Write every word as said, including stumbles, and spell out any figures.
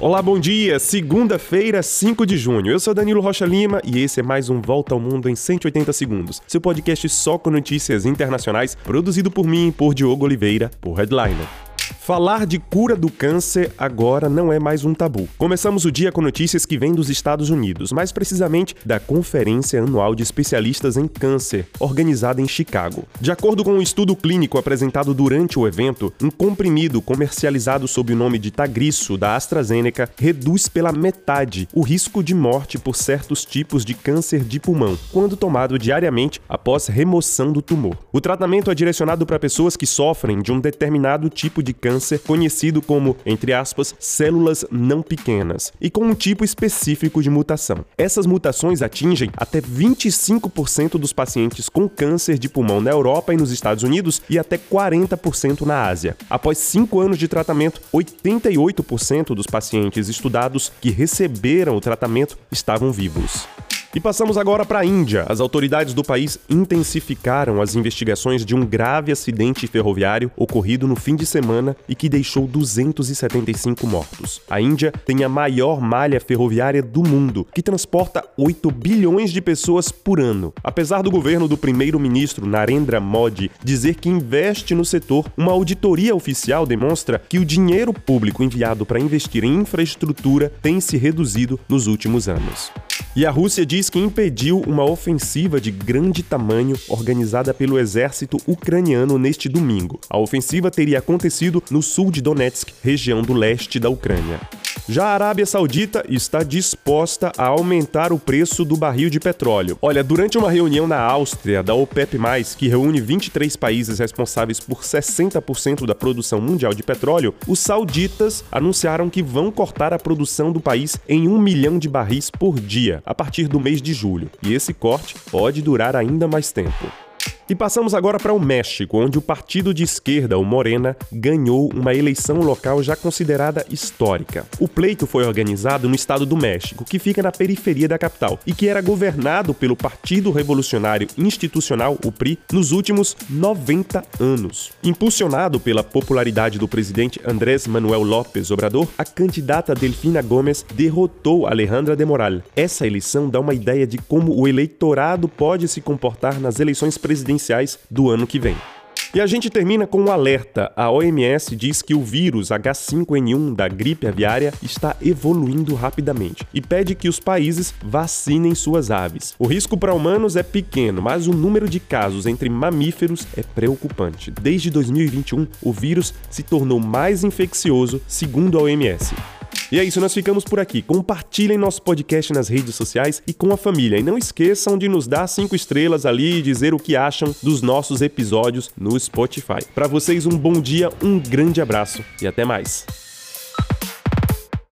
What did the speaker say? Olá, bom dia! Segunda-feira, cinco de junho. Eu sou Danilo Rocha Lima e esse é mais um Volta ao Mundo em cento e oitenta segundos. Seu podcast só com notícias internacionais, produzido por mim, por Diogo Oliveira, por Headliner. Falar de cura do câncer agora não é mais um tabu. Começamos o dia com notícias que vêm dos Estados Unidos, mais precisamente da Conferência Anual de Especialistas em Câncer, organizada em Chicago. De acordo com um estudo clínico apresentado durante o evento, um comprimido comercializado sob o nome de Tagrisso, da AstraZeneca, reduz pela metade o risco de morte por certos tipos de câncer de pulmão, quando tomado diariamente após remoção do tumor. O tratamento é direcionado para pessoas que sofrem de um determinado tipo de câncer, conhecido como, entre aspas, células não pequenas, e com um tipo específico de mutação. Essas mutações atingem até vinte e cinco por cento dos pacientes com câncer de pulmão na Europa e nos Estados Unidos e até quarenta por cento na Ásia. Após cinco anos de tratamento, oitenta e oito por cento dos pacientes estudados que receberam o tratamento estavam vivos. E passamos agora para a Índia. As autoridades do país intensificaram as investigações de um grave acidente ferroviário ocorrido no fim de semana e que deixou duzentos e setenta e cinco mortos. A Índia tem a maior malha ferroviária do mundo, que transporta oito bilhões de pessoas por ano. Apesar do governo do primeiro-ministro Narendra Modi dizer que investe no setor, uma auditoria oficial demonstra que o dinheiro público enviado para investir em infraestrutura tem se reduzido nos últimos anos. E a Rússia diz que impediu uma ofensiva de grande tamanho organizada pelo exército ucraniano neste domingo. A ofensiva teria acontecido no sul de Donetsk, região do leste da Ucrânia. Já a Arábia Saudita está disposta a aumentar o preço do barril de petróleo. Olha, durante uma reunião na Áustria da OPEP mais, que reúne vinte e três países responsáveis por sessenta por cento da produção mundial de petróleo, os sauditas anunciaram que vão cortar a produção do país em um milhão de barris por dia, a partir do mês de julho. E esse corte pode durar ainda mais tempo. E passamos agora para o México, onde o partido de esquerda, o Morena, ganhou uma eleição local já considerada histórica. O pleito foi organizado no estado do México, que fica na periferia da capital, e que era governado pelo Partido Revolucionário Institucional, o P R I, nos últimos noventa anos. Impulsionado pela popularidade do presidente Andrés Manuel López Obrador, a candidata Delfina Gómez derrotou Alejandra de Moral. Essa eleição dá uma ideia de como o eleitorado pode se comportar nas eleições presidenciais do ano que vem. E a gente termina com um alerta. A O M S diz que o vírus H cinco N um da gripe aviária está evoluindo rapidamente e pede que os países vacinem suas aves. O risco para humanos é pequeno, mas o número de casos entre mamíferos é preocupante. Desde dois mil e vinte e um, o vírus se tornou mais infeccioso, segundo a O M S. E é isso, nós ficamos por aqui. Compartilhem nosso podcast nas redes sociais e com a família. E não esqueçam de nos dar cinco estrelas ali e dizer o que acham dos nossos episódios no Spotify. Para vocês, um bom dia, um grande abraço e até mais.